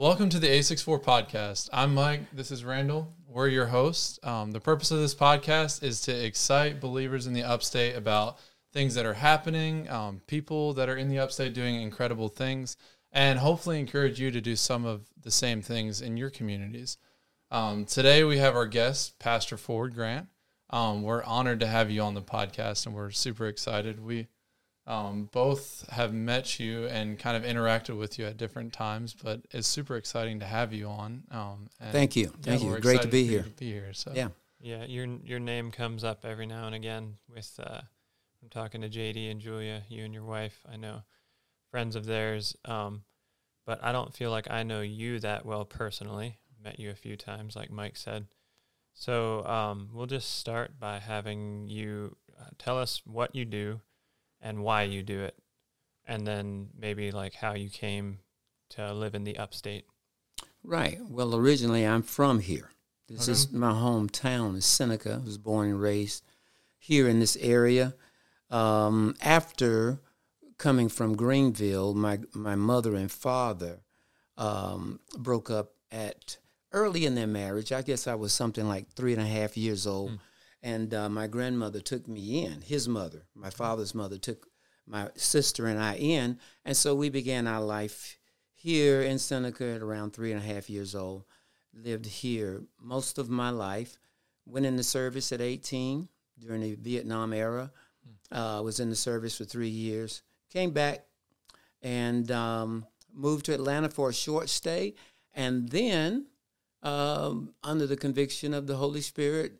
Welcome to the A64 Podcast. I'm Mike. This is Randall. We're your hosts. The purpose of this podcast is to excite believers in the upstate about things that are happening, people that are in the upstate doing incredible things, and hopefully encourage you to do some of the same things in your communities. Today we have our guest, Pastor Ford Grant. We're honored to have you on the podcast, and we're super excited. We both have met you and kind of interacted with you at different times, but it's super exciting to have you on. Thank you. Great to be here. So. Yeah. Your name comes up every now and again with I'm talking to JD and Julia, you and your wife. I know friends of theirs, but I don't feel like I know you that well personally. Met you a few times, like Mike said. So we'll just start by having you tell us what you do and why you do it, and then maybe like how you came to live in the upstate. Right. Well, originally I'm from here. This is my hometown is Seneca. I was born and raised here in this area. After coming from Greenville, my mother and father broke up at early in their marriage. I guess I was something like 3.5 years old. And my grandmother took me in, his mother, my father's mother, took my sister and I in. And so we began our life here in Seneca at around 3.5 years old, lived here most of my life, went in the service at 18 during the Vietnam era, was in the service for 3 years, came back and moved to Atlanta for a short stay. And then under the conviction of the Holy Spirit,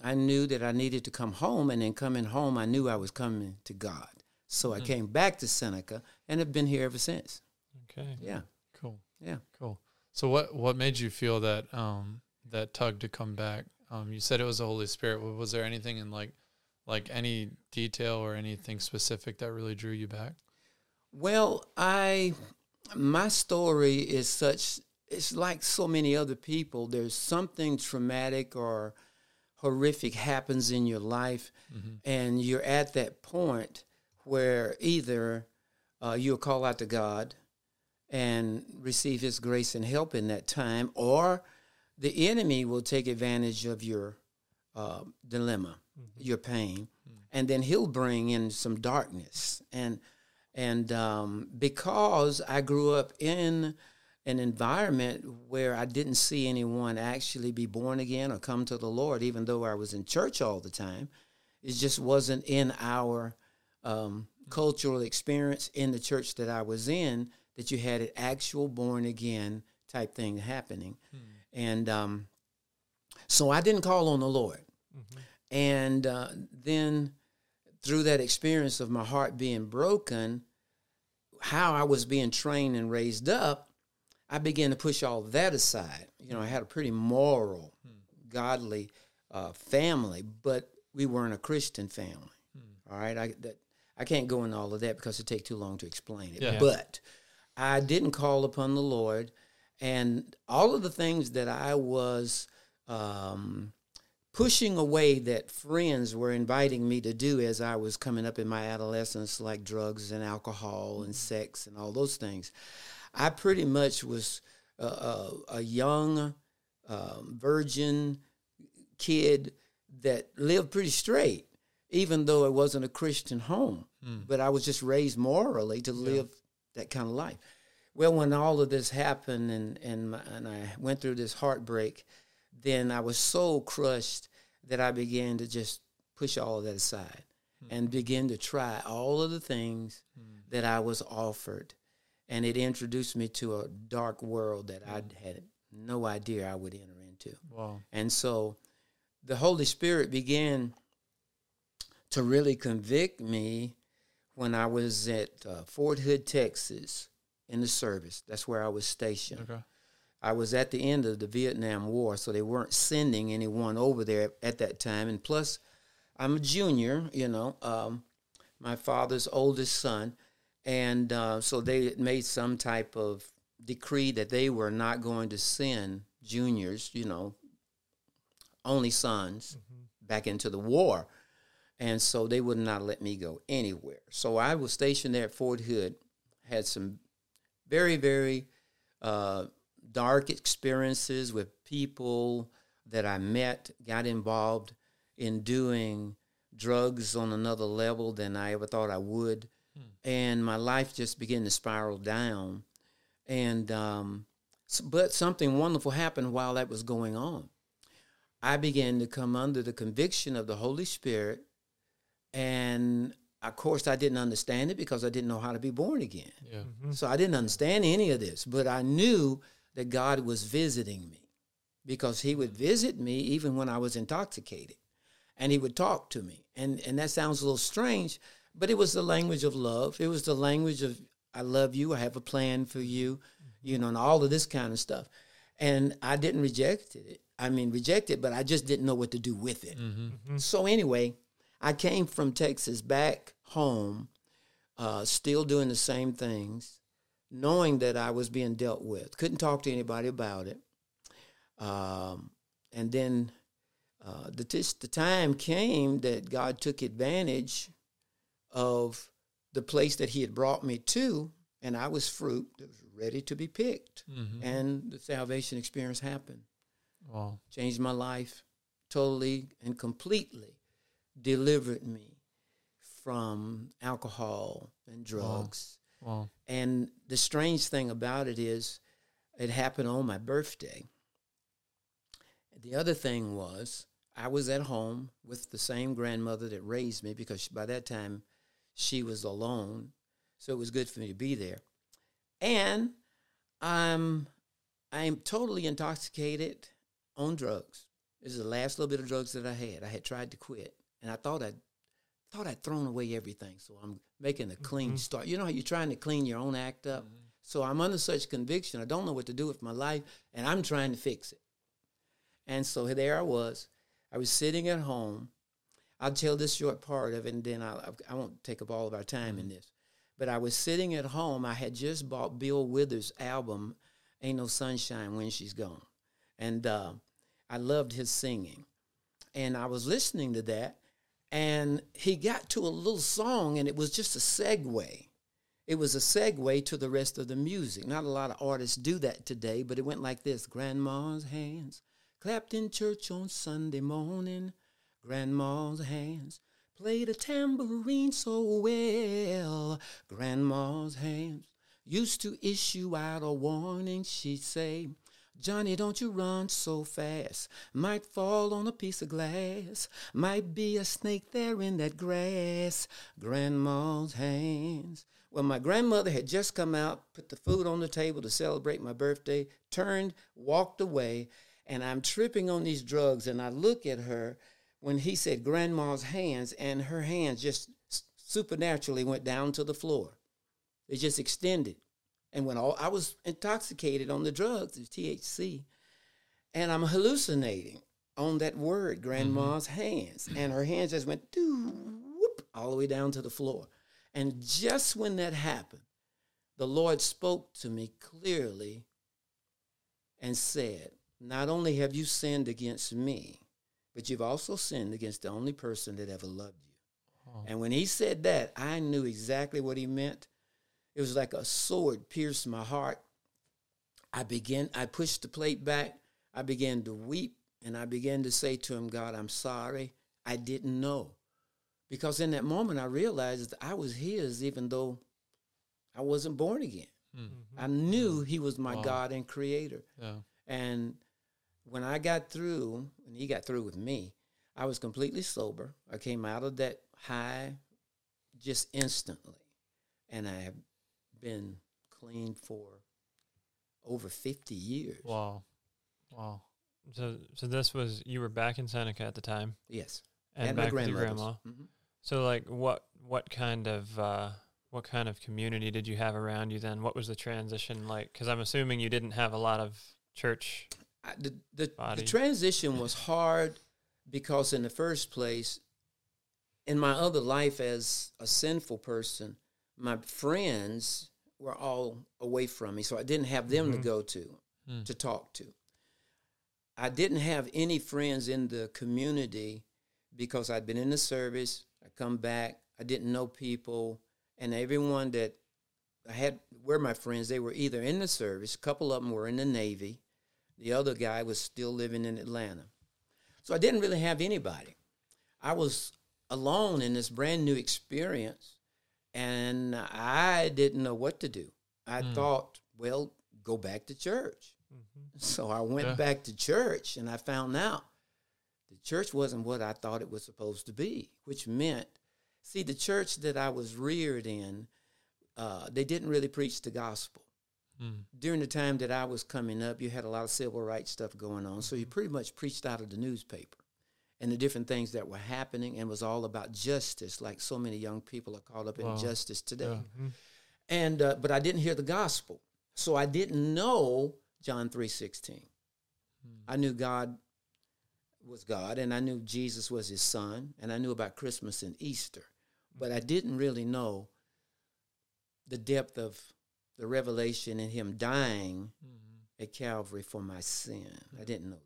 I knew that I needed to come home, and in coming home, I knew I was coming to God. So I came back to Seneca and have been here ever since. Okay. Yeah. Cool. Yeah. Cool. So what made you feel that that tug to come back? You said it was the Holy Spirit. Was there anything in like any detail or anything specific that really drew you back? Well, my story is such, it's like so many other people. There's something traumatic or horrific happens in your life, and you're at that point where either you'll call out to God and receive his grace and help in that time, or the enemy will take advantage of your dilemma, your pain, and then he'll bring in some darkness. And because I grew up in an environment where I didn't see anyone actually be born again or come to the Lord, even though I was in church all the time. It just wasn't in our cultural experience in the church that I was in that you had an actual born again type thing happening. And so I didn't call on the Lord. And then through that experience of my heart being broken, how I was being trained and raised up, I began to push all that aside. You know, I had a pretty moral, godly family, but we weren't a Christian family. All right, I can't go into all of that because it takes too long to explain it. Yeah. But I didn't call upon the Lord, and all of the things that I was pushing away that friends were inviting me to do as I was coming up in my adolescence, like drugs and alcohol and sex and all those things. I pretty much was a young virgin kid that lived pretty straight, even though it wasn't a Christian home. But I was just raised morally to live that kind of life. Well, when all of this happened and I went through this heartbreak, then I was so crushed that I began to just push all of that aside and begin to try all of the things that I was offered. And it introduced me to a dark world that I had no idea I would enter into. Wow. And so the Holy Spirit began to really convict me when I was at Fort Hood, Texas, in the service. That's where I was stationed. Okay. I was at the end of the Vietnam War, so they weren't sending anyone over there at that time. And plus, I'm a junior, you know, my father's oldest son. And so they made some type of decree that they were not going to send juniors, you know, only sons, back into the war. And so they would not let me go anywhere. So I was stationed there at Fort Hood, had some very, very dark experiences with people that I met, got involved in doing drugs on another level than I ever thought I would. And my life just began to spiral down. And but something wonderful happened while that was going on. I began to come under the conviction of the Holy Spirit. And, of course, I didn't understand it because I didn't know how to be born again. Yeah. Mm-hmm. So I didn't understand any of this. But I knew that God was visiting me because he would visit me even when I was intoxicated. And he would talk to me. And that sounds a little strange, but it was the language of love. It was the language of, I love you, I have a plan for you, you know, and all of this kind of stuff. And I didn't reject it. I mean, reject it, but I just didn't know what to do with it. Mm-hmm. Mm-hmm. So anyway, I came from Texas back home, still doing the same things, knowing that I was being dealt with. Couldn't talk to anybody about it. And then the time came that God took advantage of the place that he had brought me to, and I was fruit that was ready to be picked. Mm-hmm. And the salvation experience happened. Wow. Changed my life totally and completely, delivered me from alcohol and drugs. Wow. Wow. And the strange thing about it is it happened on my birthday. The other thing was I was at home with the same grandmother that raised me because by that time she was alone, so it was good for me to be there. And I'm totally intoxicated on drugs. This is the last little bit of drugs that I had. I had tried to quit, and I thought I'd thrown away everything, so I'm making a clean start. You know how you're trying to clean your own act up? Mm-hmm. So I'm under such conviction. I don't know what to do with my life, and I'm trying to fix it. And so there I was. I was sitting at home. I'll tell this short part of it, and then I won't take up all of our time in this. But I was sitting at home. I had just bought Bill Withers' album, Ain't No Sunshine When She's Gone. And I loved his singing. And I was listening to that, and he got to a little song, and it was just a segue. It was a segue to the rest of the music. Not a lot of artists do that today, but it went like this. Grandma's hands clapped in church on Sunday morning. Grandma's hands played a tambourine so well. Grandma's hands used to issue out a warning. She'd say, Johnny, don't you run so fast. Might fall on a piece of glass. Might be a snake there in that grass. Grandma's hands. Well, my grandmother had just come out, put the food on the table to celebrate my birthday, turned, walked away, and I'm tripping on these drugs, and I look at her when he said Grandma's hands, and her hands just supernaturally went down to the floor. They just extended. And when I was intoxicated on the drugs, the THC, and I'm hallucinating on that word, Grandma's hands, and her hands just went whoop, all the way down to the floor. And just when that happened, the Lord spoke to me clearly and said, not only have you sinned against me, but you've also sinned against the only person that ever loved you. Oh. And when he said that, I knew exactly what he meant. It was like a sword pierced my heart. I pushed the plate back. I began to weep, and I began to say to him, God, I'm sorry. I didn't know. Because in that moment, I realized that I was his even though I wasn't born again. Mm-hmm. I knew he was my God and creator. Yeah. And when I got through, and he got through with me, I was completely sober. I came out of that high just instantly. And I have been clean for over 50 years. Wow. Wow. So this was, you were back in Seneca at the time? Yes. And back with your grandma. Mm-hmm. So like what kind of community did you have around you then? What was the transition like? Because I'm assuming you didn't have a lot of church. The transition was hard because in the first place, in my other life as a sinful person, my friends were all away from me, so I didn't have them to go to talk to. I didn't have any friends in the community because I'd been in the service. I come back. I didn't know people, and everyone that were my friends. They were either in the service, a couple of them were in the Navy. The other guy was still living in Atlanta. So I didn't really have anybody. I was alone in this brand new experience, and I didn't know what to do. I thought, well, go back to church. Mm-hmm. So I went back to church, and I found out the church wasn't what I thought it was supposed to be, which meant, see, the church that I was reared in, they didn't really preach the gospel. Mm. During the time that I was coming up, you had a lot of civil rights stuff going on, so you pretty much preached out of the newspaper and the different things that were happening, and was all about justice, like so many young people are caught up in justice today. Mm-hmm. And but I didn't hear the gospel, so I didn't know John 3:16. I knew God was God, and I knew Jesus was his son, and I knew about Christmas and Easter, but I didn't really know the depth of the revelation in him dying at Calvary for my sin. I didn't know that.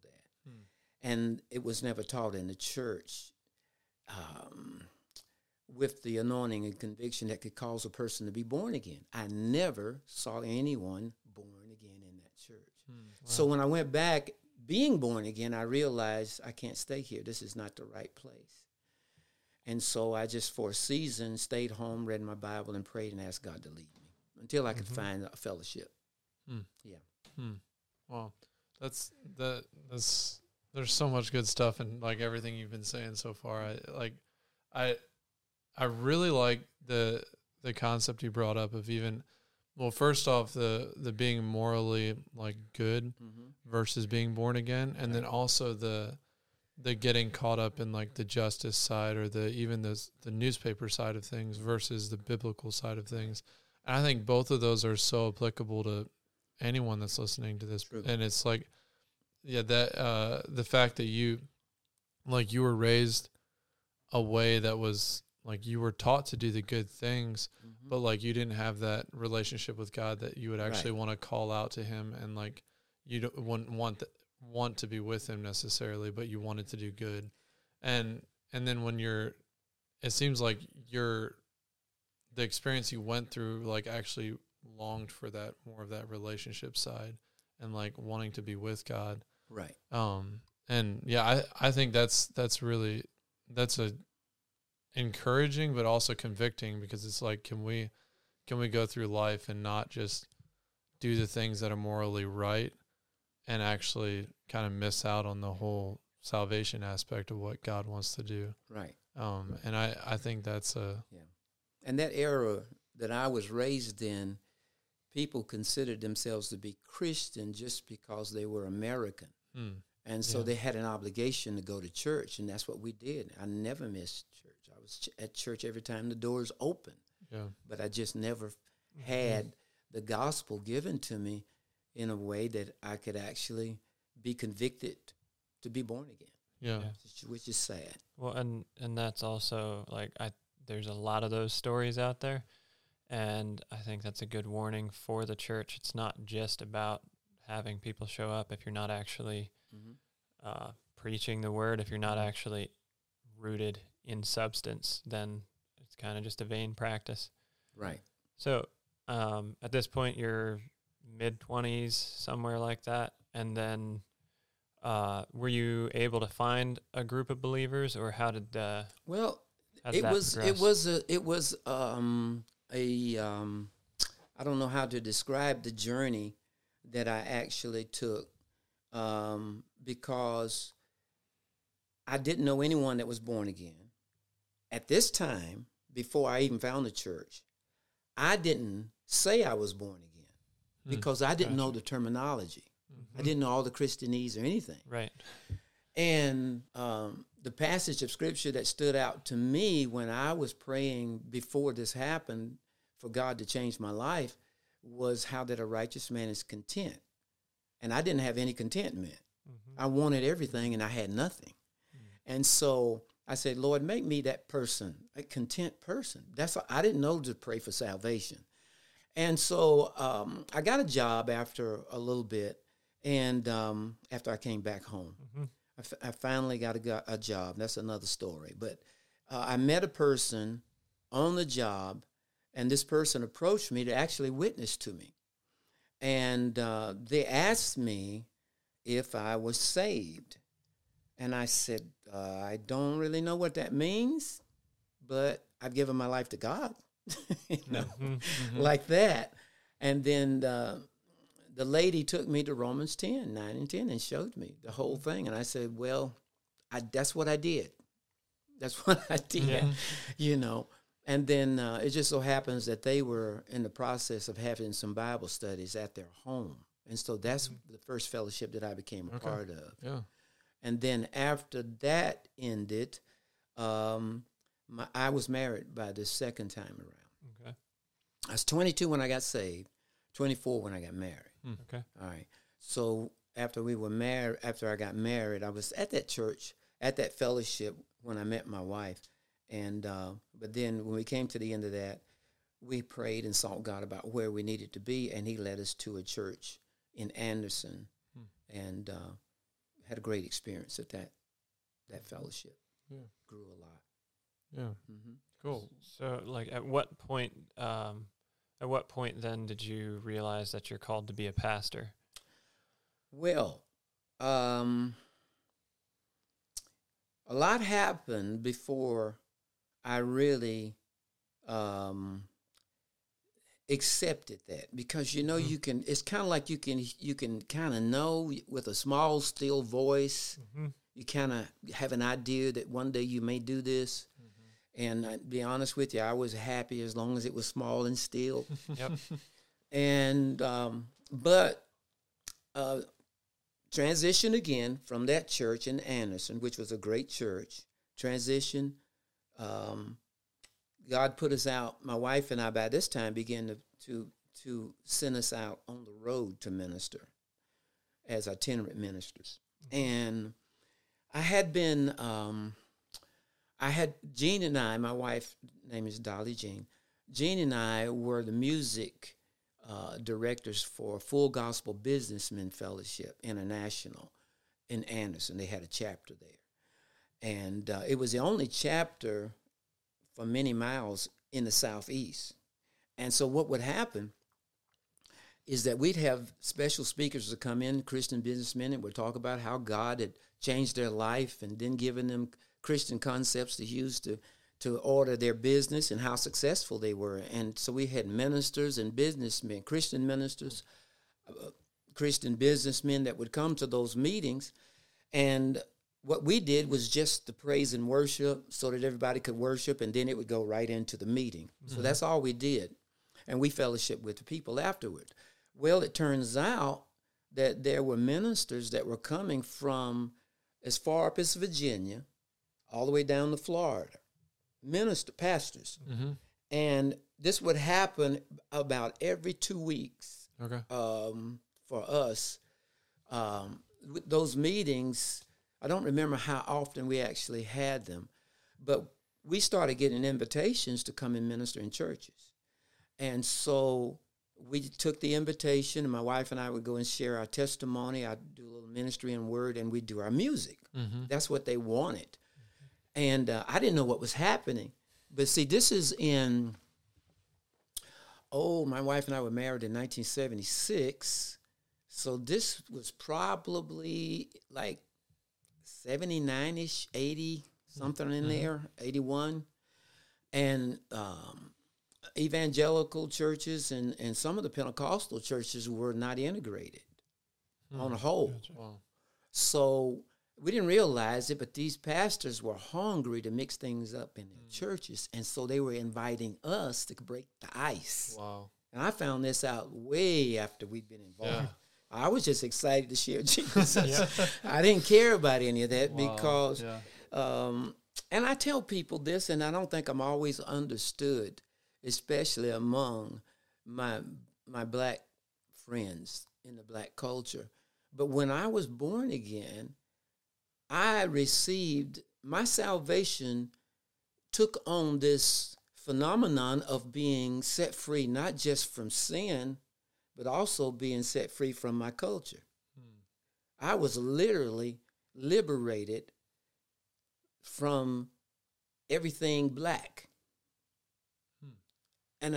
And it was never taught in the church with the anointing and conviction that could cause a person to be born again. I never saw anyone born again in that church. So when I went back, being born again, I realized I can't stay here. This is not the right place. And so I just, for a season, stayed home, read my Bible, and prayed and asked God to lead me. Until I could find a fellowship. Wow, that's there's so much good stuff in like everything you've been saying so far. I really like the concept you brought up of even, well, first off, the being morally like good versus being born again, and then also the getting caught up in like the justice side or the newspaper side of things versus the biblical side of things. I think both of those are so applicable to anyone that's listening to this. True. And it's like, the fact that you were raised a way that was like you were taught to do the good things, but like you didn't have that relationship with God that you would actually want to call out to him, and like you wouldn't want to be with him necessarily, but you wanted to do good. And then when it seems like the experience you went through, like, actually longed for that, more of that relationship side and like wanting to be with God. Right. And I think that's a encouraging, but also convicting, because it's like, can we go through life and not just do the things that are morally right and actually kind of miss out on the whole salvation aspect of what God wants to do. Right. And I think that's and that era that I was raised in, people considered themselves to be Christian just because they were American. And so they had an obligation to go to church, and that's what we did. I never missed church. I was at church every time the doors opened. Yeah. But I just never had the gospel given to me in a way that I could actually be convicted to be born again. Yeah. Which is sad. Well, and that's also, like, there's a lot of those stories out there, and I think that's a good warning for the church. It's not just about having people show up if you're not actually preaching the word. If you're not actually rooted in substance, then it's kind of just a vain practice. Right. So at this point, you're mid-20s, somewhere like that, and then were you able to find a group of believers, or how did the... Well... It was I don't know how to describe the journey that I actually took, because I didn't know anyone that was born again. At this time, before I even found the church, I didn't say I was born again because I didn't know the terminology. I didn't know all the Christianese or anything. Right. And the passage of Scripture that stood out to me when I was praying before this happened for God to change my life was, how that a righteous man is content. And I didn't have any contentment. I wanted everything, and I had nothing. And so I said, Lord, make me that person, a content person. That's why I didn't know to pray for salvation. And so I got a job after a little bit, and after I came back home. I finally got a job. That's another story. But I met a person on the job And this person approached me to actually witness to me. And they asked me if I was saved. And I said, I don't really know what that means, but I've given my life to God, you know, like that. And then the lady took me to Romans 10, 9 and 10 and showed me the whole thing. And I said, well, that's what I did. That's what I did, you know. And then it just so happens that they were in the process of having some Bible studies at their home. And so that's the first fellowship that I became a part of. Yeah. And then after that ended, I was married by the second time around. Okay. I was 22 when I got saved, 24 when I got married. Okay. All right. So after I got married, I was at that church, at that fellowship when I met my wife. And but then when we came to the end of that, we prayed and sought God about where we needed to be, and he led us to a church in Anderson, and had a great experience at that fellowship. Yeah. Grew a lot. Yeah. Mm-hmm. Cool. So, like, at what point then did you realize that you're called to be a pastor? Well, a lot happened before I really accepted that, because you know you can. It's kind of like you can kind of know with a small still voice. You kind of have an idea that one day you may do this. And I'll be honest with you, I was happy as long as it was small and still. And but transition again from that church in Anderson, which was a great church. Transition. God put us out. My wife and I, by this time, began to send us out on the road to minister as itinerant ministers. And I had been, Jean and I, my wife's name is Dolly Jean. Jean and I were the music directors for Full Gospel Businessmen Fellowship International in Anderson. They had a chapter there. And it was the only chapter for many miles in the southeast. And so what would happen is that we'd have special speakers that come in, Christian businessmen, and would talk about how God had changed their life and then given them Christian concepts to use to order their business and how successful they were. And so we had ministers and businessmen, Christian ministers, Christian businessmen that would come to those meetings. And what we did was just the praise and worship so that everybody could worship, and then it would go right into the meeting. So that's all we did. And we fellowship with the people afterward. Well, it turns out that there were ministers that were coming from as far up as Virginia, all the way down to Florida, pastors. And this would happen about every 2 weeks for us. With those meetings, I don't remember how often we actually had them, but we started getting invitations to come and minister in churches. And so we took the invitation, and my wife and I would go and share our testimony. I'd do a little ministry and word, and we'd do our music. That's what they wanted. And I didn't know what was happening. But see, this is in, my wife and I were married in 1976. So this was probably like 79-ish, 80, something in there, 81. And evangelical churches and some of the Pentecostal churches were not integrated on a whole. Wow. So we didn't realize it, but these pastors were hungry to mix things up in their churches. And so they were inviting us to break the ice. Wow. And I found this out way after we'd been involved. Yeah. I was just excited to share Jesus. I didn't care about any of that because, and I tell people this, and I don't think I'm always understood, especially among my black friends in the black culture. But when I was born again, I received, my salvation took on this phenomenon of being set free, not just from sin, but also being set free from my culture. I was literally liberated from everything black. And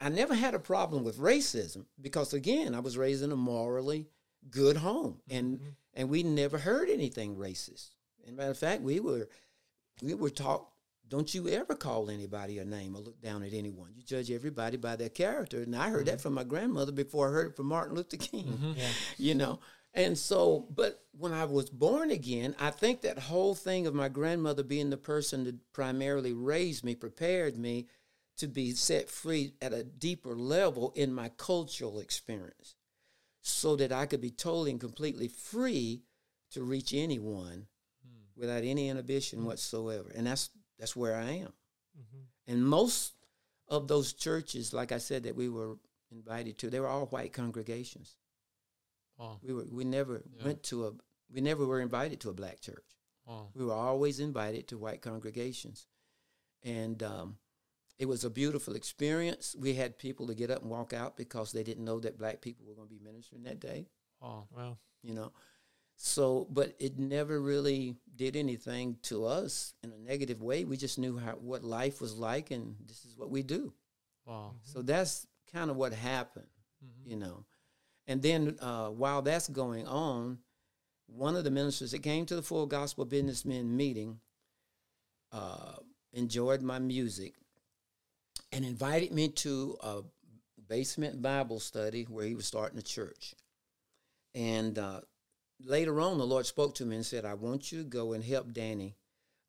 I never had a problem with racism because, again, I was raised in a morally good home, and mm-hmm. and we never heard anything racist. And matter of fact, we were taught, don't you ever call anybody a name or look down at anyone. You judge everybody by their character. And I heard mm-hmm. that from my grandmother before I heard it from Martin Luther King, mm-hmm. yeah. you know. And so, but when I was born again, I think that whole thing of my grandmother being the person that primarily raised me, prepared me to be set free at a deeper level in my cultural experience so that I could be totally and completely free to reach anyone without any inhibition whatsoever. And that's where I am. Mm-hmm. And most of those churches, like I said, that we were invited to, they were all white congregations. Oh. We never were invited to a black church. Oh. We were always invited to white congregations. And it was a beautiful experience. We had people to get up and walk out because they didn't know that black people were going to be ministering that day. Oh, wow. You know, so, but it never really did anything to us in a negative way. We just knew what life was like, and this is what we do. Wow. Mm-hmm. So that's kind of what happened, mm-hmm. you know. And then while that's going on, one of the ministers that came to the Full Gospel Businessmen meeting enjoyed my music and invited me to a basement Bible study where he was starting a church. And later on, the Lord spoke to me and said, I want you to go and help Danny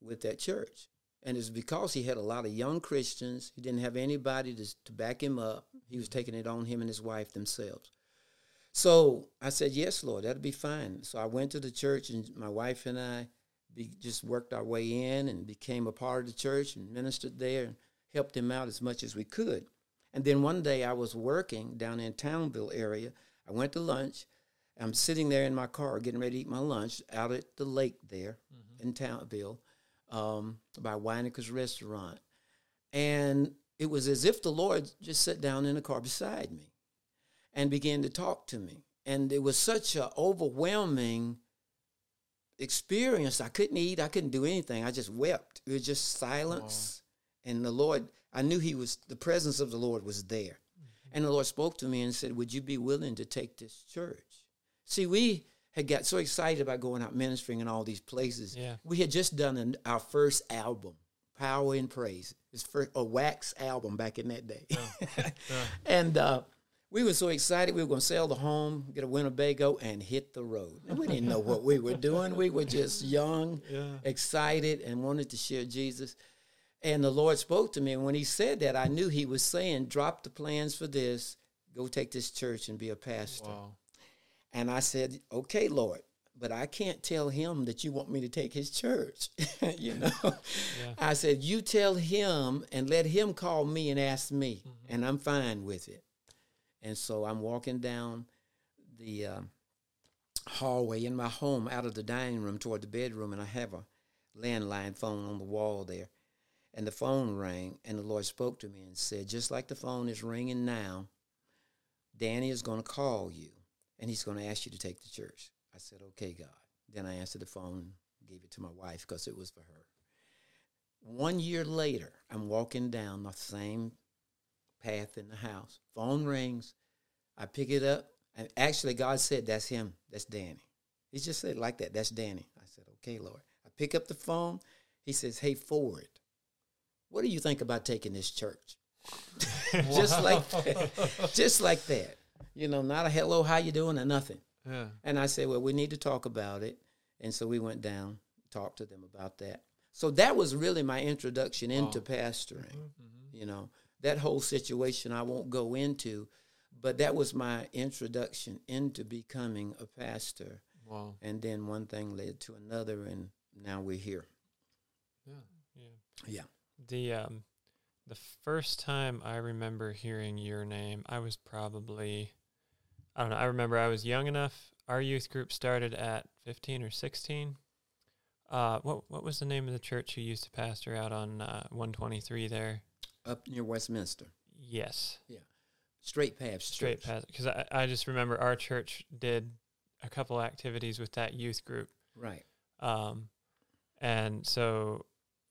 with that church. And it's because he had a lot of young Christians. He didn't have anybody to back him up. He was taking it on him and his wife themselves. So I said, yes, Lord, that'll be fine. So I went to the church, and my wife and I just worked our way in and became a part of the church and ministered there and helped him out as much as we could. And then one day I was working down in Townville area. I went to lunch. I'm sitting there in my car getting ready to eat my lunch out at the lake there mm-hmm. in Townville by Weineker's Restaurant. And it was as if the Lord just sat down in the car beside me and began to talk to me. And it was such an overwhelming experience. I couldn't eat. I couldn't do anything. I just wept. It was just silence. Wow. And the Lord, I knew the presence of the Lord was there. Mm-hmm. And the Lord spoke to me and said, would you be willing to take this church? See, we had got so excited about going out ministering in all these places. Yeah. We had just done our first album, Power and Praise. It's first, a wax album back in that day. Yeah. And we were so excited we were going to sell the home, get a Winnebago, and hit the road. And we didn't know what we were doing. We were just young, excited, and wanted to share Jesus. And the Lord spoke to me, and when he said that, I knew he was saying, drop the plans for this, go take this church and be a pastor. Wow. And I said, okay, Lord, but I can't tell him that you want me to take his church. You know, I said, you tell him and let him call me and ask me, mm-hmm. and I'm fine with it. And so I'm walking down the hallway in my home out of the dining room toward the bedroom, and I have a landline phone on the wall there. And the phone rang, and the Lord spoke to me and said, just like the phone is ringing now, Danny is going to call you, and he's going to ask you to take the church. I said, okay, God. Then I answered the phone, gave it to my wife because it was for her. 1 year later, I'm walking down the same path in the house. Phone rings. I pick it up. And actually, God said, that's him. That's Danny. He just said it like that. That's Danny. I said, okay, Lord. I pick up the phone. He says, hey, Ford, what do you think about taking this church? Just like that. Just like that. You know, not a hello, how you doing, or nothing. Yeah. And I said, well, we need to talk about it. And so we went down, talked to them about that. So that was really my introduction into pastoring, mm-hmm. you know. That whole situation I won't go into, but that was my introduction into becoming a pastor. Wow. And then one thing led to another, and now we're here. Yeah. The first time I remember hearing your name, I was probably, I don't know, I remember I was young enough. Our youth group started at 15 or 16. What was the name of the church you used to pastor out on 123 there? Up near Westminster. Yes. Yeah. Straight Paths. Straight Paths. Because I just remember our church did a couple activities with that youth group. Right. And so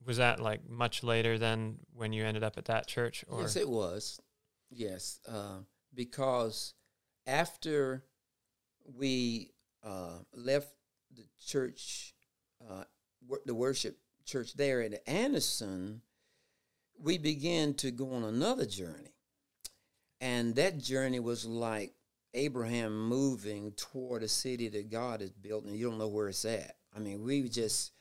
Was that like much later than when you ended up at that church? Or? Yes, it was. Yes, because after we left the church, the worship church there at Anderson, we began to go on another journey. And that journey was like Abraham moving toward a city that God has built, and you don't know where it's at. I mean, we just...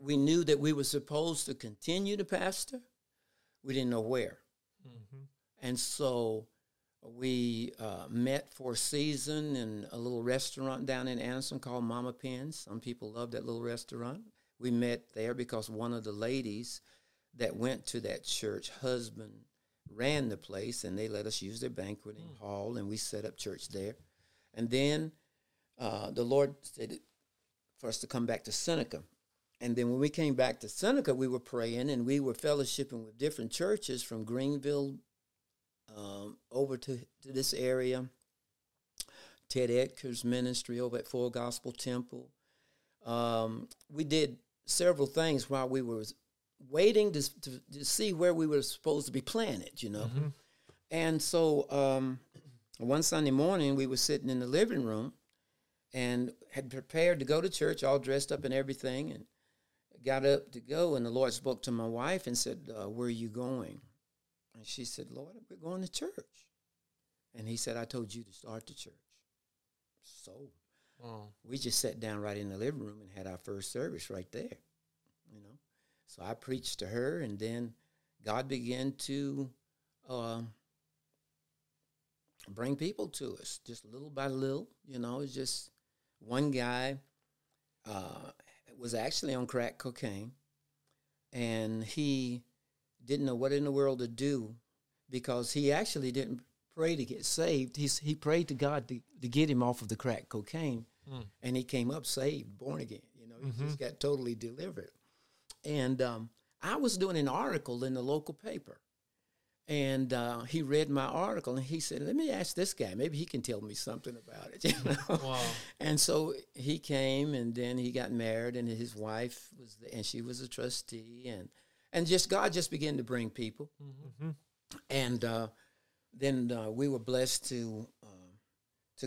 we knew that we were supposed to continue to pastor. We didn't know where. Mm-hmm. And so we met for a season in a little restaurant down in Anderson called Mama Penn's. Some people love that little restaurant. We met there because one of the ladies that went to that church, husband, ran the place, and they let us use their banqueting hall, and we set up church there. And then the Lord said for us to come back to Seneca. And then when we came back to Seneca, we were praying and we were fellowshipping with different churches from Greenville over to this area. Ted Edgar's ministry over at Four Gospel Temple. We did several things while we were waiting to see where we were supposed to be planted, you know. Mm-hmm. And so one Sunday morning, we were sitting in the living room and had prepared to go to church, all dressed up and everything, and got up to go, and the Lord spoke to my wife and said, where are you going? And she said, Lord, we're going to church. And he said, I told you to start the church. So we just sat down right in the living room and had our first service right there, you know. So I preached to her, and then God began to bring people to us, just little by little, you know. It's just one guy was actually on crack cocaine, and he didn't know what in the world to do because he actually didn't pray to get saved. He prayed to God to get him off of the crack cocaine, and he came up saved, born again. You know, he just got totally delivered. And I was doing an article in the local paper, and he read my article, and he said, let me ask this guy. Maybe he can tell me something about it. You know? Wow. And so he came, and then he got married, and his wife was there, and she was a trustee. And just God just began to bring people. Mm-hmm. And then we were blessed to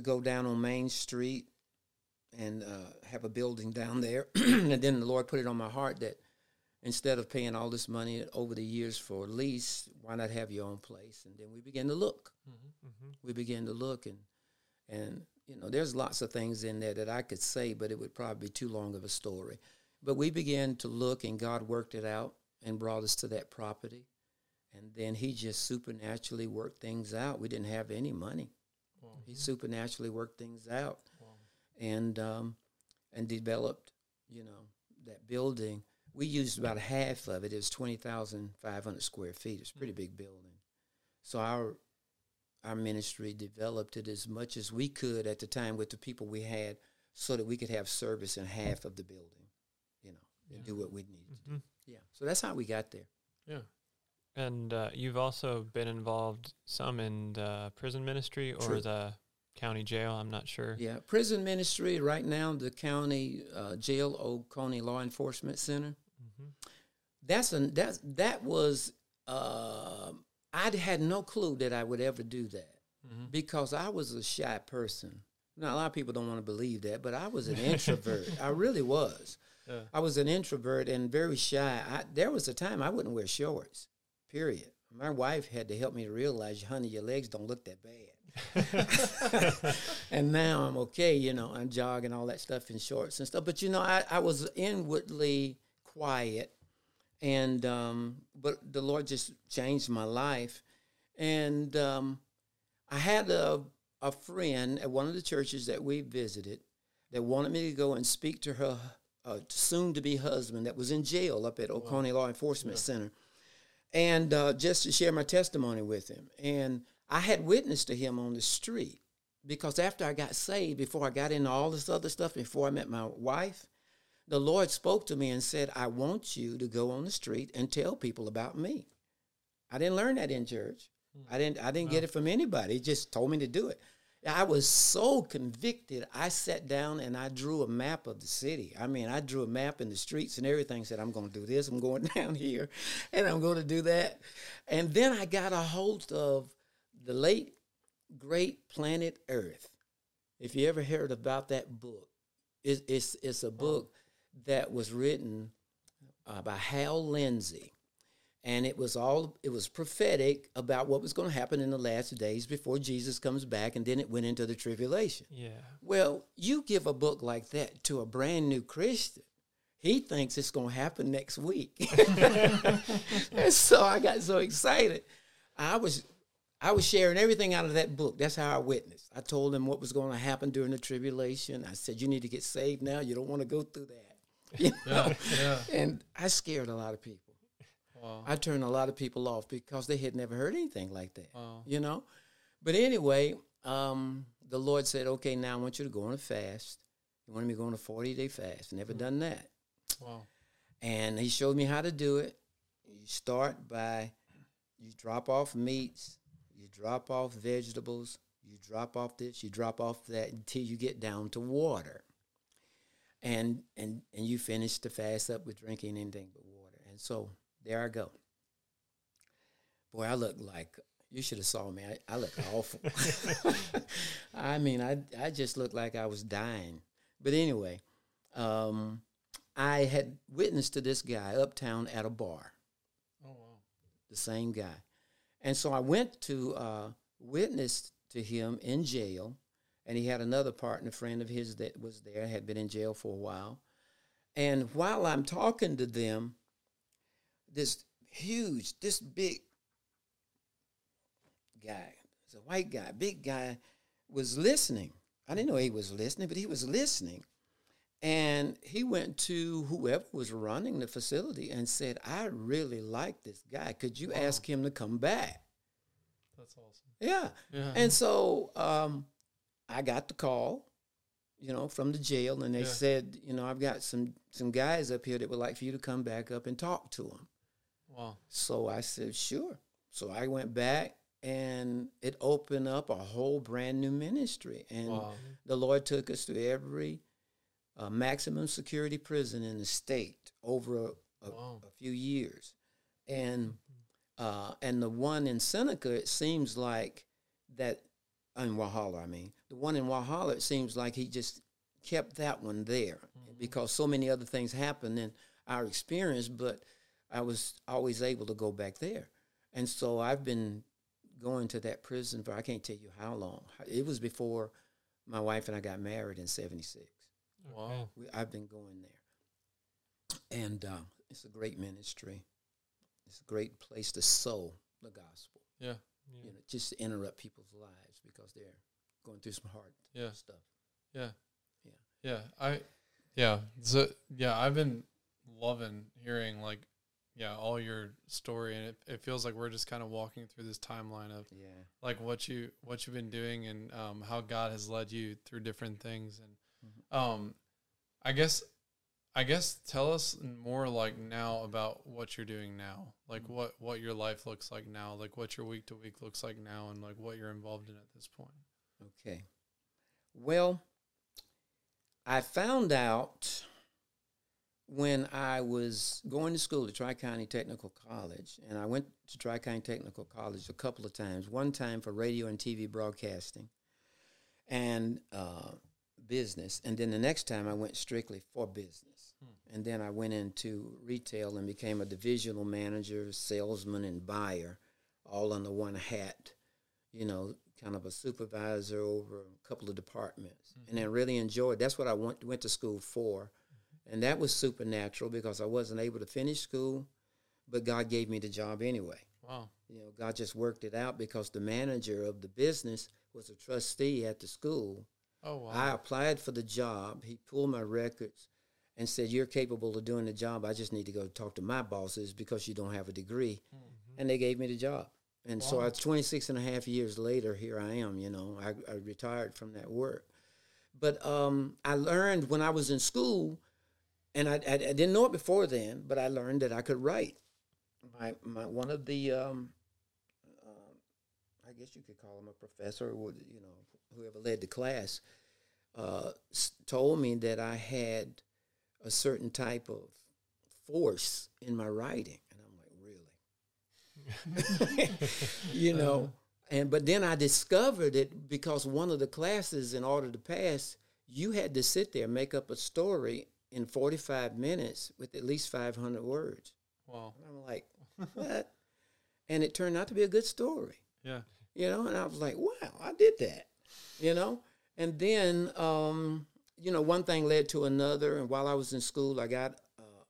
go down on Main Street and have a building down there. And then the Lord put it on my heart that instead of paying all this money over the years for a lease, why not have your own place? And then we began to look. Mm-hmm, mm-hmm. We began to look, and you know, there's lots of things in there that I could say, but it would probably be too long of a story. But we began to look, and God worked it out and brought us to that property. And then he just supernaturally worked things out. We didn't have any money. Wow. He supernaturally worked things out, and developed, you know, that building. We used about half of it. It was 20,500 square feet. It's a pretty big building. So our ministry developed it as much as we could at the time with the people we had so that we could have service in half of the building, you know, and do what we needed to do. Yeah. So that's how we got there. Yeah. And you've also been involved some in the prison ministry or the county jail, I'm not sure. Yeah, prison ministry right now, the county jail, Oconee Law Enforcement Center. That was I had no clue that I would ever do that because I was a shy person. Now, a lot of people don't want to believe that, but I was an introvert. I really was. Yeah. I was an introvert and very shy. There was a time I wouldn't wear shorts, period. My wife had to help me to realize, honey, your legs don't look that bad. And now I'm okay, you know, I'm jogging, all that stuff in shorts and stuff. But, you know, I was inwardly quiet, and but the Lord just changed my life. And I had a friend at one of the churches that we visited that wanted me to go and speak to her soon-to-be husband that was in jail up at Oconee Law Enforcement Center. And just to share my testimony with him. And I had witnessed to him on the street because after I got saved, before I got into all this other stuff, before I met my wife, the Lord spoke to me and said, I want you to go on the street and tell people about me. I didn't learn that in church. I didn't get it from anybody. He just told me to do it. I was so convicted, I sat down and I drew a map of the city. I mean, I drew a map in the streets and everything, said, I'm going to do this, I'm going down here, and I'm going to do that. And then I got a hold of The Late Great Planet Earth. If you ever heard about that book, it's a book that was written by Hal Lindsey. And it was prophetic about what was going to happen in the last days before Jesus comes back, and then it went into the tribulation. Yeah. Well, you give a book like that to a brand new Christian, he thinks it's going to happen next week. And so I got so excited. I was sharing everything out of that book. That's how I witnessed. I told him what was going to happen during the tribulation. I said, you need to get saved now. You don't want to go through that. You know? Yeah. And I scared a lot of people. Wow. I turned a lot of people off because they had never heard anything like that, wow. You know. But anyway, the Lord said, okay, now I want you to go on a fast. He wanted me to go on a 40-day fast. Never done that. Wow. And he showed me how to do it. You start by, you drop off meats, you drop off vegetables, you drop off this, you drop off that until you get down to water. And you finish the fast up with drinking anything but water. And so... there I go. Boy, I look like, you should have saw me. I look awful. I mean, I just looked like I was dying. But anyway, I had witnessed to this guy uptown at a bar. Oh, wow. The same guy. And so I went to witness to him in jail, and he had another partner, friend of his that was there, had been in jail for a while. And while I'm talking to them, this huge, this big guy, it's a white guy, big guy, was listening. I didn't know he was listening, but he was listening. And he went to whoever was running the facility and said, I really like this guy. Could you ask him to come back? That's awesome. Yeah. Yeah. And so I got the call, you know, from the jail, and they said, you know, I've got some guys up here that would like for you to come back up and talk to them. Wow. So I said, sure. So I went back, and it opened up a whole brand new ministry. And the Lord took us to every maximum security prison in the state over a few years. And the one in Seneca, it seems like that, in Walhalla, I mean. The one in Walhalla, it seems like he just kept that one there because so many other things happened in our experience, but I was always able to go back there. And so I've been going to that prison for, I can't tell you how long. It was before my wife and I got married in 76. Wow. I've been going there. And it's a great ministry. It's a great place to sow the gospel. Yeah. You know, just to interrupt people's lives because they're going through some hard stuff. Yeah. Yeah. Yeah. I've been loving hearing, like, all your story, and it feels like we're just kind of walking through this timeline of like what you've been doing, and how God has led you through different things. And I guess tell us more, like, now about what you're doing now, like what your life looks like now, like what your week to week looks like now, and like what you're involved in at this point. Okay. Well, I found out when I was going to school at Tri-County Technical College, and I went to Tri-County Technical College a couple of times, one time for radio and TV broadcasting and business, and then the next time I went strictly for business. And then I went into retail and became a divisional manager, salesman, and buyer, all under one hat, you know, kind of a supervisor over a couple of departments. And I really enjoyed, that's what I went to school for. And that was supernatural because I wasn't able to finish school, but God gave me the job anyway. Wow. You know, God just worked it out because the manager of the business was a trustee at the school. Oh, wow. I applied for the job. He pulled my records and said, you're capable of doing the job. I just need to go talk to my bosses because you don't have a degree. And they gave me the job. And so 26 and a half years later, here I am, you know. I retired from that work. But I learned when I was in school, and I didn't know it before then, but I learned that I could write. My one of the I guess you could call him a professor, or, you know, whoever led the class, told me that I had a certain type of force in my writing. And I'm like, really? You know, and but then I discovered it because one of the classes, in order to pass, you had to sit there and make up a story in 45 minutes with at least 500 words. Wow. And I'm like, what? And it turned out to be a good story. Yeah. You know, and I was like, wow, I did that, you know. And then, you know, one thing led to another. And while I was in school, I got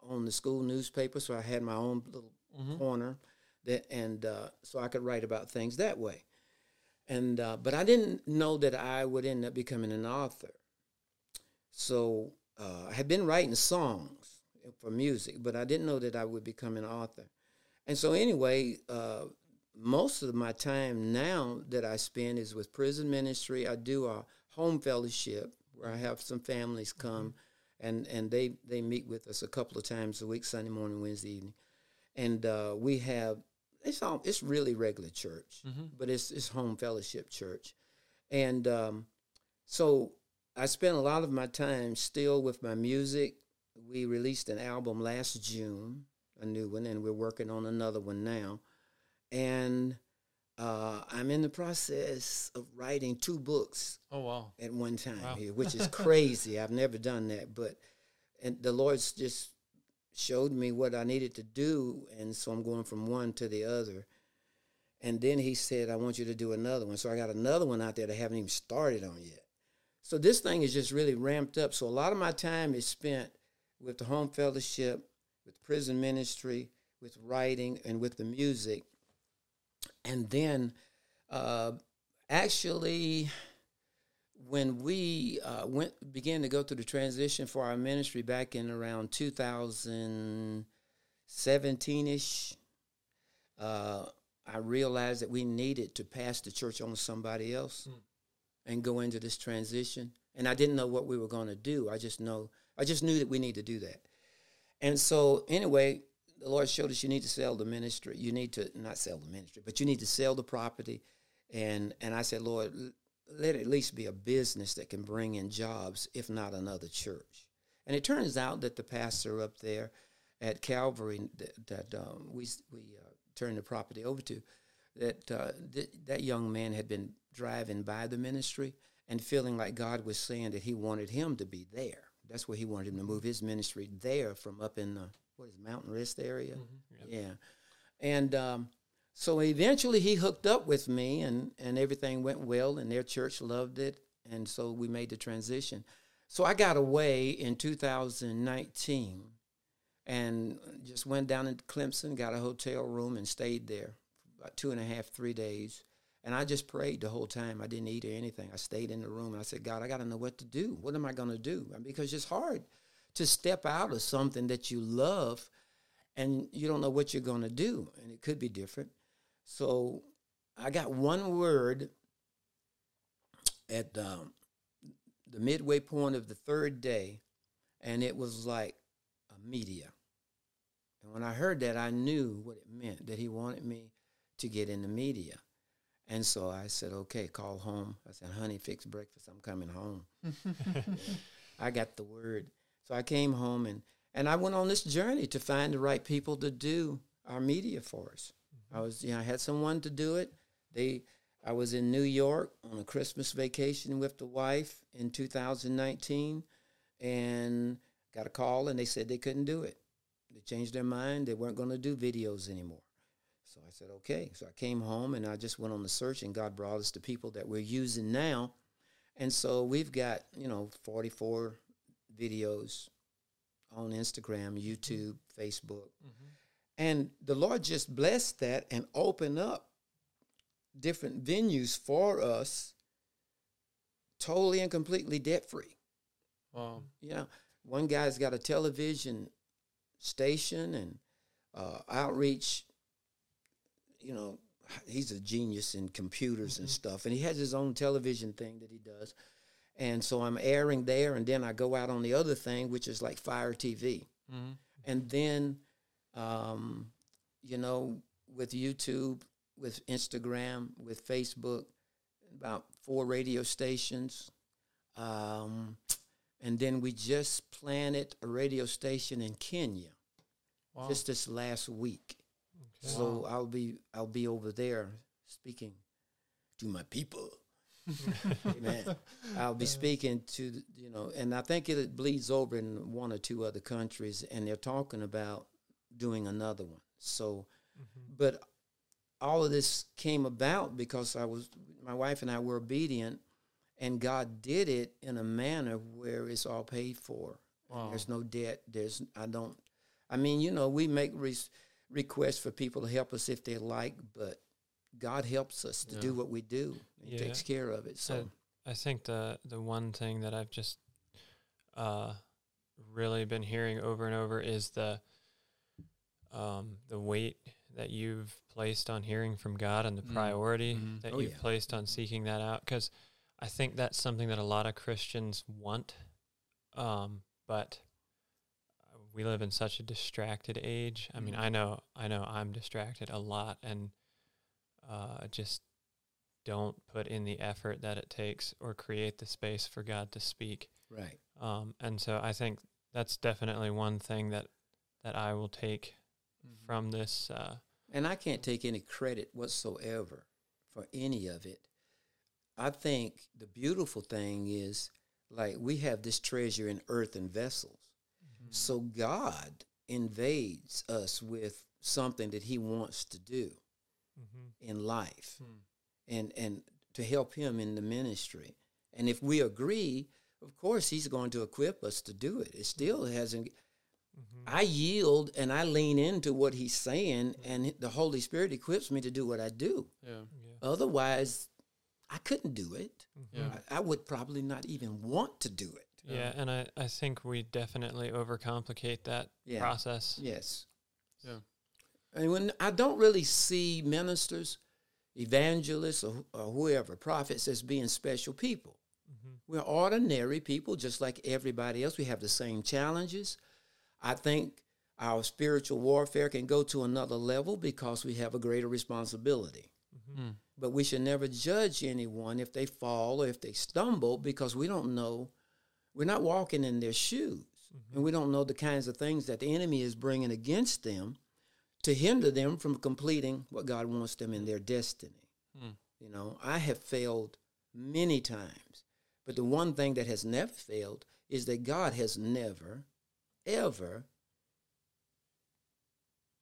on the school newspaper, so I had my own little corner. So I could write about things that way. And but I didn't know that I would end up becoming an author. So I had been writing songs for music, but I didn't know that I would become an author. And so anyway, most of my time now that I spend is with prison ministry. I do a home fellowship where I have some families come, and they meet with us a couple of times a week, Sunday morning, Wednesday evening. And we have, it's really regular church, but it's home fellowship church. And so I spent a lot of my time still with my music. We released an album last June, a new one, and we're working on another one now. And I'm in the process of writing 2 books at one time here, which is crazy. I've never done that, but the Lord's just showed me what I needed to do, and so I'm going from one to the other. And then he said, I want you to do another one. So I got another one out there that I haven't even started on yet. So this thing is just really ramped up. So a lot of my time is spent with the home fellowship, with prison ministry, with writing, and with the music. And then actually when we began to go through the transition for our ministry back in around 2017-ish, I realized that we needed to pass the church on to somebody else and go into this transition. And I didn't know what we were going to do. I just knew that we need to do that. And so anyway, the Lord showed us you need to sell the ministry. You need to not sell the ministry, but you need to sell the property. And I said, Lord, let it at least be a business that can bring in jobs, if not another church. And it turns out that the pastor up there at Calvary that we turned the property over to, that young man had been driving by the ministry and feeling like God was saying that he wanted him to be there. That's where he wanted him to move his ministry there from up in the Mountain Rest area. And so eventually he hooked up with me, and everything went well, and their church loved it, and so we made the transition. So I got away in 2019 and just went down to Clemson, got a hotel room, and stayed there for about 2.5, 3 days. And I just prayed the whole time. I didn't eat or anything. I stayed in the room, and I said, God, I got to know what to do. What am I going to do? Because it's hard to step out of something that you love, and you don't know what you're going to do, and it could be different. So I got one word at the midway point of the 3rd day, and it was like a media. And when I heard that, I knew what it meant, that he wanted me to get in the media. And so I said, okay, call home. I said, honey, fix breakfast. I'm coming home. I got the word. So I came home, and I went on this journey to find the right people to do our media for us. I had someone to do it. I was in New York on a Christmas vacation with the wife in 2019, and got a call, and they said they couldn't do it. They changed their mind. They weren't going to do videos anymore. So I said, okay. So I came home, and I just went on the search, and God brought us the people that we're using now. And so we've got, 44 videos on Instagram, YouTube, Facebook. And the Lord just blessed that and opened up different venues for us totally and completely debt-free. Wow. One guy's got a television station and outreach. He's a genius in computers and stuff, and he has his own television thing that he does. And so I'm airing there, and then I go out on the other thing, which is like Fire TV. And then, with YouTube, with Instagram, with Facebook, about 4 radio stations. And then we just planted a radio station in Kenya. Wow. Just this last week. Okay. So wow. I'll be over there speaking to my people. Amen. I'll be speaking to, and I think it bleeds over in 1 or 2 other countries, and they're talking about doing another one. So, mm-hmm. But all of this came about because my wife and I were obedient, and God did it in a manner where it's all paid for. Wow. There's no debt. We make requests for people to help us if they like, but God helps us to do what we do. He takes care of it. So I think the one thing that I've just really been hearing over and over is the weight that you've placed on hearing from God and the priority that you've placed on seeking that out. Because I think that's something that a lot of Christians want, but we live in such a distracted age. I mean, I know I'm distracted a lot, and just don't put in the effort that it takes or create the space for God to speak. Right. And so I think that's definitely one thing that I will take from this. And I can't take any credit whatsoever for any of it. I think the beautiful thing is, like, we have this treasure in earthen vessels. Mm-hmm. So God invades us with something that he wants to do. Mm-hmm. In life, and to help him in the ministry. And if we agree, of course, he's going to equip us to do it. It still hasn't. Mm-hmm. I yield and I lean into what he's saying, and the Holy Spirit equips me to do what I do. Yeah. Yeah. Otherwise, I couldn't do it. Mm-hmm. Yeah. I would probably not even want to do it. Yeah, and I think we definitely overcomplicate that process. Yes. Yeah. And when I don't really see ministers, evangelists, or whoever, prophets, as being special people. Mm-hmm. We're ordinary people just like everybody else. We have the same challenges. I think our spiritual warfare can go to another level because we have a greater responsibility. Mm-hmm. But we should never judge anyone if they fall or if they stumble, because we don't know. We're not walking in their shoes. Mm-hmm. And we don't know the kinds of things that the enemy is bringing against them to hinder them from completing what God wants them in their destiny. Mm. I have failed many times, but the one thing that has never failed is that God has never, ever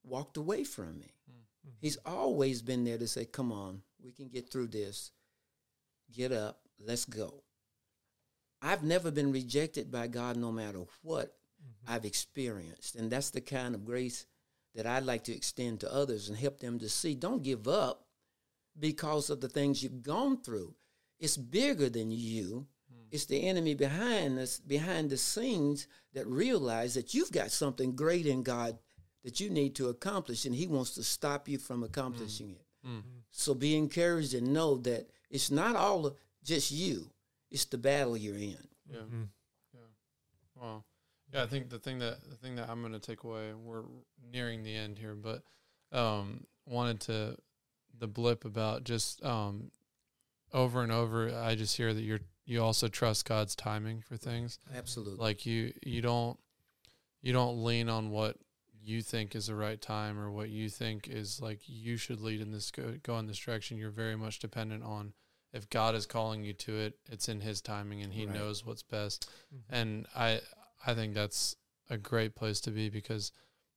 walked away from me. Mm-hmm. He's always been there to say, come on, we can get through this. Get up, let's go. I've never been rejected by God no matter what I've experienced, and that's the kind of grace that I'd like to extend to others and help them to see. Don't give up because of the things you've gone through. It's bigger than you. It's the enemy behind the scenes that realize that you've got something great in God that you need to accomplish, and he wants to stop you from accomplishing it. Mm-hmm. So be encouraged and know that it's not all just you. It's the battle you're in. Yeah. Mm-hmm. Yeah. Wow. Yeah, I think the thing that I'm going to take away, we're nearing the end here, but wanted to the blip about just over and over. I just hear that you also trust God's timing for things. Absolutely, like you don't lean on what you think is the right time or what you think is like you should lead in this go in this direction. You're very much dependent on. If God is calling you to it, it's in his timing and he knows what's best. Mm-hmm. And I think that's a great place to be, because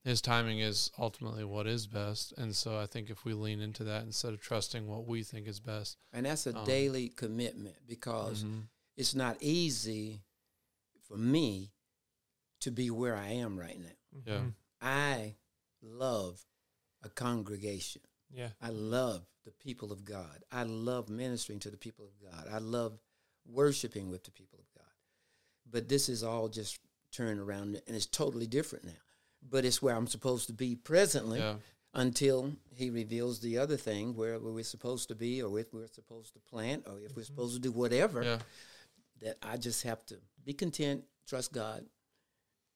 his timing is ultimately what is best. And so I think if we lean into that instead of trusting what we think is best. And that's a daily commitment, because it's not easy for me to be where I am right now. Yeah. I love a congregation. Yeah. I love the people of God. I love ministering to the people of God. I love worshiping with the people of God. But this is all just turned around, and it's totally different now. But it's where I'm supposed to be presently until he reveals the other thing, where we're supposed to be, or if we're supposed to plant, or if we're supposed to do whatever, that I just have to be content, trust God,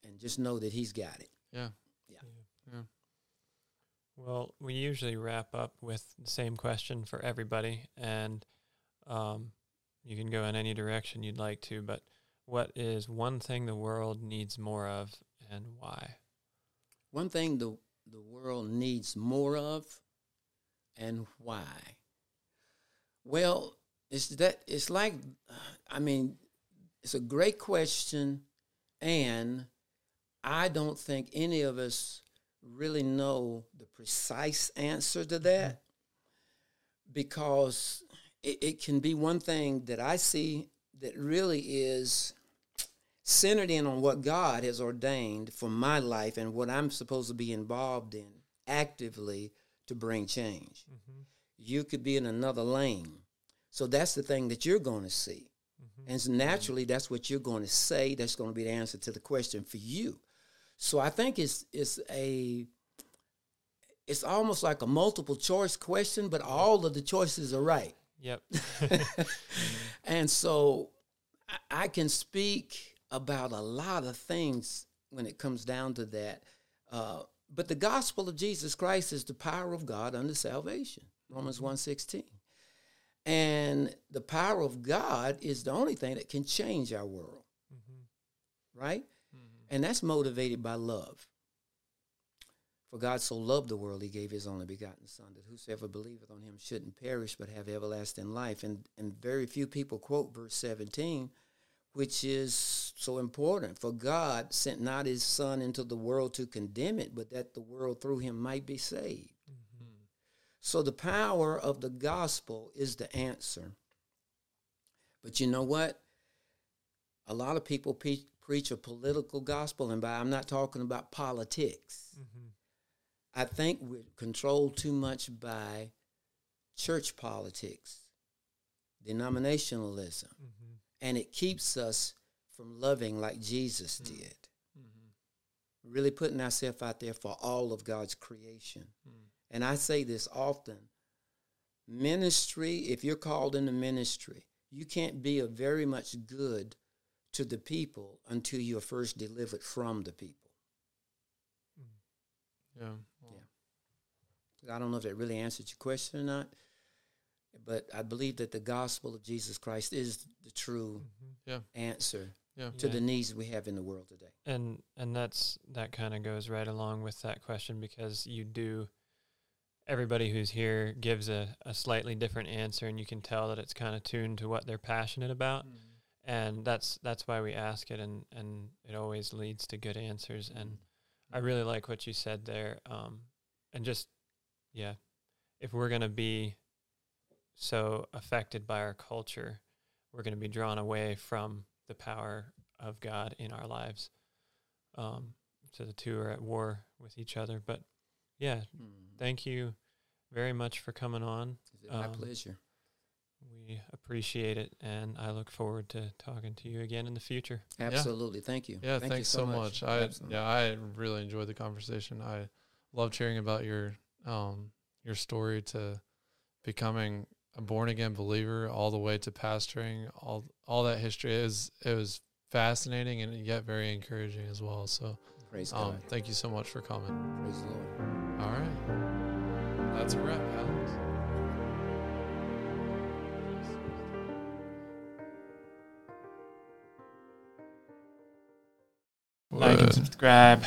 and just know that he's got it. Yeah. Yeah. Yeah. Well, we usually wrap up with the same question for everybody, and you can go in any direction you'd like to, but what is one thing the world needs more of and why? One thing the world needs more of and why? Well, it's a great question, and I don't think any of us really know the precise answer to that, because it can be one thing that I see that really is centered in on what God has ordained for my life and what I'm supposed to be involved in actively to bring change. Mm-hmm. You could be in another lane. So that's the thing that you're going to see. Mm-hmm. And so naturally, that's what you're going to say. That's going to be the answer to the question for you. So I think it's almost like a multiple choice question, but all of the choices are right. Yep. And so I can speak about a lot of things when it comes down to that. But the gospel of Jesus Christ is the power of God unto salvation, Romans 1:16. And the power of God is the only thing that can change our world, mm-hmm. right? Mm-hmm. And that's motivated by love. For God so loved the world, he gave his only begotten Son, that whosoever believeth on him shouldn't perish but have everlasting life. And very few people quote verse 17, which is so important. For God sent not his Son into the world to condemn it, but that the world through him might be saved. Mm-hmm. So the power of the gospel is the answer. But you know what? A lot of people preach a political gospel, and I'm not talking about politics. Mm-hmm. I think we're controlled too much by church politics, denominationalism, mm-hmm. and it keeps us from loving like Jesus mm-hmm. did, mm-hmm. really putting ourselves out there for all of God's creation. Mm-hmm. And I say this often, ministry, if you're called into ministry, you can't be of very much good to the people until you're first delivered from the people. Mm. Yeah. I don't know if that really answered your question or not, but I believe that the gospel of Jesus Christ is the true mm-hmm. yeah. answer yeah. to yeah. the needs we have in the world today. And that kind of goes right along with that question, because everybody who's here gives a slightly different answer, and you can tell that it's kind of tuned to what they're passionate about. Mm-hmm. And that's why we ask it, and it always leads to good answers. Mm-hmm. And I really like what you said there. And just, yeah, if we're going to be so affected by our culture, we're going to be drawn away from the power of God in our lives. So the two are at war with each other. But, yeah, thank you very much for coming on. It's my pleasure. We appreciate it, and I look forward to talking to you again in the future. Absolutely. Yeah. Thank you. Yeah, thanks so much. I really enjoyed the conversation. I loved hearing about your story to becoming a born again believer, all the way to pastoring, all that history. It was fascinating and yet very encouraging as well. So, praise God. Thank you so much for coming. Praise the Lord. All right, that's a wrap, Alex. Like and subscribe.